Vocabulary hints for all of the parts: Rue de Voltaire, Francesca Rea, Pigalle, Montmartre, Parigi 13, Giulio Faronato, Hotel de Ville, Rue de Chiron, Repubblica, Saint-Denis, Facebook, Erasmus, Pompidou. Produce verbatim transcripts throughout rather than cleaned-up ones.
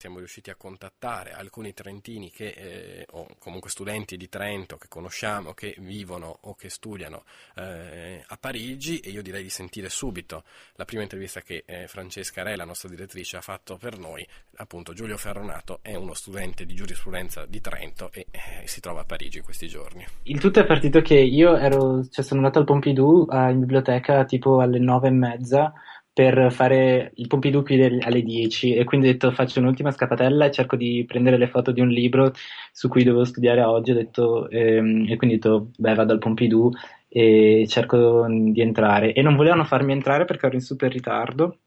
Siamo riusciti a contattare alcuni trentini che, eh, o comunque studenti di Trento che conosciamo, che vivono o che studiano eh, a Parigi, e io direi di sentire subito la prima intervista che eh, Francesca Rea, la nostra direttrice, ha fatto per noi. Appunto, Giulio Faronato è uno studente di giurisprudenza di Trento e eh, si trova a Parigi in questi giorni. Il tutto è partito che io ero, cioè sono andato al Pompidou eh, in biblioteca tipo alle nove e mezza, per fare il Pompidou qui del, alle dieci, e quindi ho detto faccio un'ultima scappatella e cerco di prendere le foto di un libro su cui dovevo studiare oggi, ho detto, ehm, e quindi ho detto beh, vado al Pompidou e cerco di entrare, e non volevano farmi entrare perché ero in super ritardo,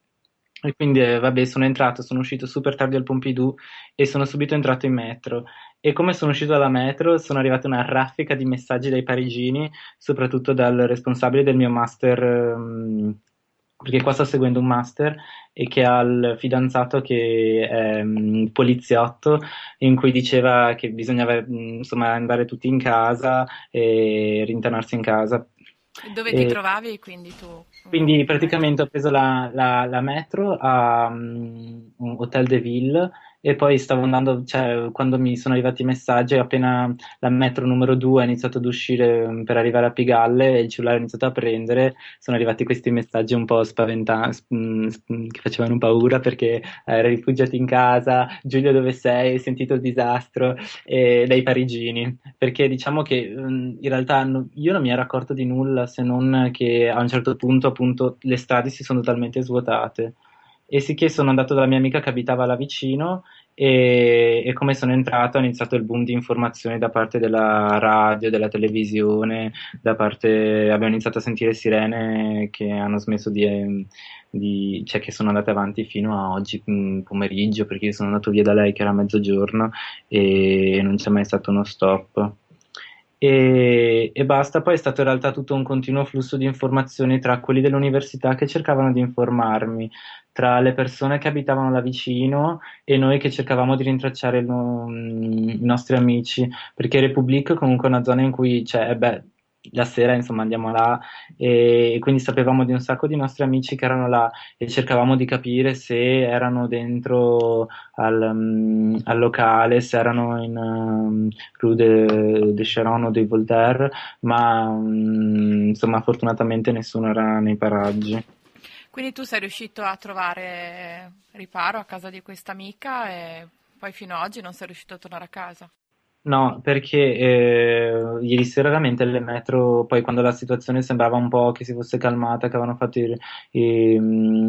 e quindi eh, vabbè, sono entrato, sono uscito super tardi al Pompidou e sono subito entrato in metro. E come sono uscito dalla metro sono arrivata una raffica di messaggi dai parigini, soprattutto dal responsabile del mio master, ehm, perché qua sto seguendo un master e che ha il fidanzato che è um, poliziotto, in cui diceva che bisognava insomma andare tutti in casa e rintanarsi in casa. Dove e... ti trovavi quindi tu? Quindi praticamente ho preso la, la, la metro a um, Hotel de Ville, e poi stavo andando, cioè quando mi sono arrivati i messaggi, appena la metro numero due ha iniziato ad uscire per arrivare a Pigalle e il cellulare ha iniziato a prendere, sono arrivati questi messaggi un po' spaventanti che facevano paura, perché ero rifugiato in casa, Giulio dove sei, hai sentito il disastro, e dai parigini, perché diciamo che in realtà io non mi ero accorto di nulla, se non che a un certo punto appunto le strade si sono totalmente svuotate. E sì che sono andato dalla mia amica che abitava là vicino, e, e come sono entrato ha iniziato il boom di informazioni da parte della radio, della televisione, da parte, abbiamo iniziato a sentire sirene che hanno smesso di, di cioè che sono andate avanti fino a oggi pomeriggio, perché io sono andato via da lei che era mezzogiorno e non c'è mai stato uno stop. E, e basta, poi è stato in realtà tutto un continuo flusso di informazioni tra quelli dell'università che cercavano di informarmi, tra le persone che abitavano là vicino e noi che cercavamo di rintracciare lo, i nostri amici, perché Repubblica comunque è una zona in cui c'è, beh, la sera insomma andiamo là, e quindi sapevamo di un sacco di nostri amici che erano là e cercavamo di capire se erano dentro al, um, al locale, se erano in um, Rue de, de Chiron o de Voltaire, ma um, insomma fortunatamente nessuno era nei paraggi. Quindi tu sei riuscito a trovare riparo a casa di questa amica e poi fino ad oggi non sei riuscito a tornare a casa? No, perché eh, ieri sera veramente le metro, poi quando la situazione sembrava un po' che si fosse calmata, che avevano fatto ir- ir-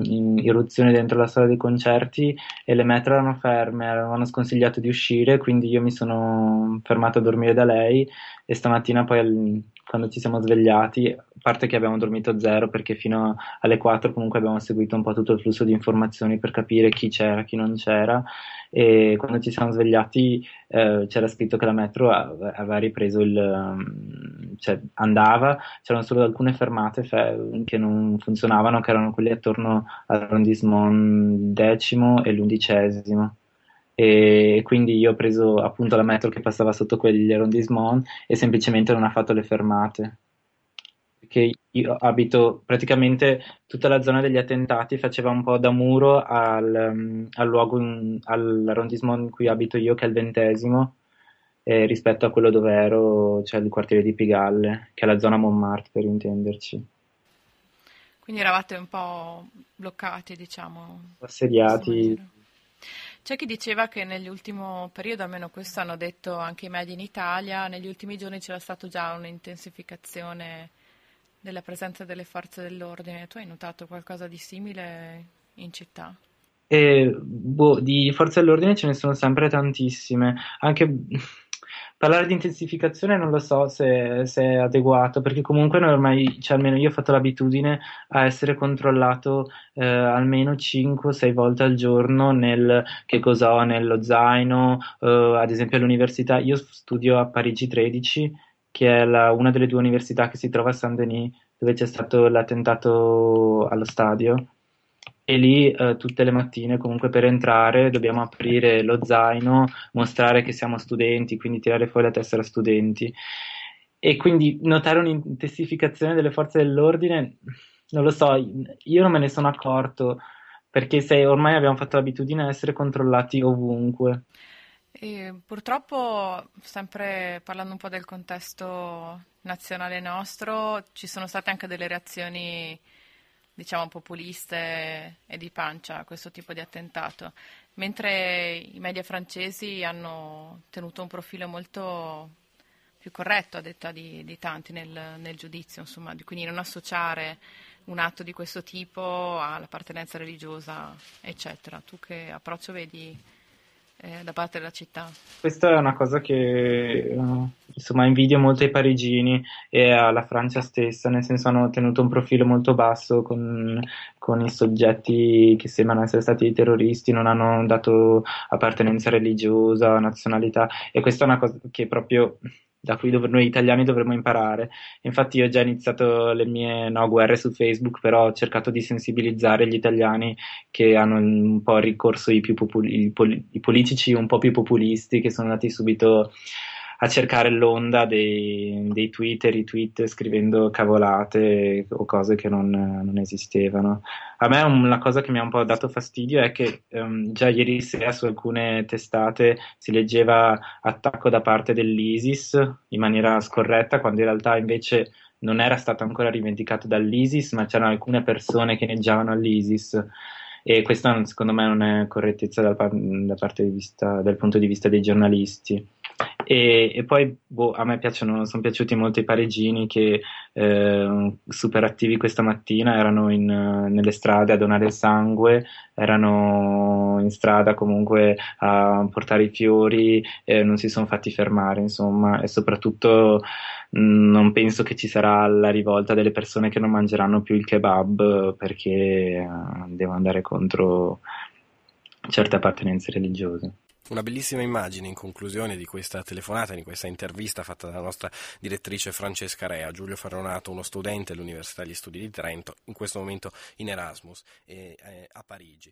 ir- irruzione dentro la sala dei concerti e le metro erano ferme, avevano sconsigliato di uscire, quindi io mi sono fermato a dormire da lei, e stamattina poi al- quando ci siamo svegliati, a parte che abbiamo dormito zero perché fino alle quattro comunque abbiamo seguito un po' tutto il flusso di informazioni per capire chi c'era, chi non c'era, e quando ci siamo svegliati eh, c'era scritto che la metro aveva ripreso il, cioè andava, c'erano solo alcune fermate fe- che non funzionavano, che erano quelle attorno all'arrondissement decimo e l'undicesimo. E quindi io ho preso appunto la metro che passava sotto quegli arrondissement e semplicemente non ha fatto le fermate, perché io abito praticamente tutta la zona degli attentati, faceva un po' da muro al, al luogo in, all'arrondissement in cui abito io, che è il ventesimo, eh, rispetto a quello dove ero, cioè il quartiere di Pigalle, che è la zona Montmartre per intenderci. Quindi eravate un po' bloccati, diciamo, assediati. C'è chi diceva che nell'ultimo periodo, almeno questo hanno detto anche i media in Italia, negli ultimi giorni c'era stata già un'intensificazione della presenza delle forze dell'ordine. Tu hai notato qualcosa di simile in città? Eh, boh, di forze dell'ordine ce ne sono sempre tantissime, anche... Parlare di intensificazione non lo so se, se è adeguato, perché comunque noi ormai, cioè almeno io ho fatto l'abitudine a essere controllato eh, almeno cinque sei volte al giorno nel che cosa ho nello zaino, eh, ad esempio all'università. Io studio a Parigi tredici, che è la, una delle due università che si trova a Saint-Denis, dove c'è stato l'attentato allo stadio. E lì eh, tutte le mattine comunque per entrare dobbiamo aprire lo zaino, mostrare che siamo studenti, quindi tirare fuori la tessera studenti, e quindi notare un'intensificazione delle forze dell'ordine non lo so, io non me ne sono accorto, perché se ormai abbiamo fatto l'abitudine a essere controllati ovunque. E purtroppo, sempre parlando un po' del contesto nazionale nostro, ci sono state anche delle reazioni, diciamo, populiste e di pancia a questo tipo di attentato, mentre i media francesi hanno tenuto un profilo molto più corretto, a detta di, di tanti, nel, nel giudizio, insomma, quindi non associare un atto di questo tipo all'appartenenza religiosa, eccetera. Tu che approccio vedi eh, da parte della città? Questa è una cosa che insomma invidio molto ai parigini e alla Francia stessa, nel senso hanno tenuto un profilo molto basso con, con i soggetti che sembrano essere stati terroristi, non hanno dato appartenenza religiosa, nazionalità, e questa è una cosa che proprio... da cui dov- noi italiani dovremmo imparare. Infatti io ho già iniziato le mie no, guerre su Facebook, però ho cercato di sensibilizzare gli italiani che hanno un po' ricorso i, più populi- i, pol- i politici un po' più populisti, che sono andati subito a cercare l'onda dei, dei tweet e retweet scrivendo cavolate o cose che non, non esistevano. A me una cosa che mi ha un po' dato fastidio è che ehm, già ieri sera su alcune testate si leggeva attacco da parte dell'ISIS in maniera scorretta, quando in realtà invece non era stato ancora rivendicato dall'ISIS, ma c'erano alcune persone che inneggiavano all'ISIS. E questa secondo me non è correttezza da, da parte di vista, dal punto di vista dei giornalisti. E, e poi boh, a me piacciono, sono piaciuti molto i parigini che eh, super attivi questa mattina, erano in, nelle strade a donare il sangue, erano in strada comunque a portare i fiori, eh, non si sono fatti fermare, insomma, e soprattutto mh, non penso che ci sarà la rivolta delle persone che non mangeranno più il kebab perché eh, devono andare contro certe appartenenze religiose. Una bellissima immagine in conclusione di questa telefonata, di questa intervista fatta dalla nostra direttrice Francesca Rea. Giulio Faronato, uno studente all'Università degli Studi di Trento, in questo momento in Erasmus eh, eh, a Parigi.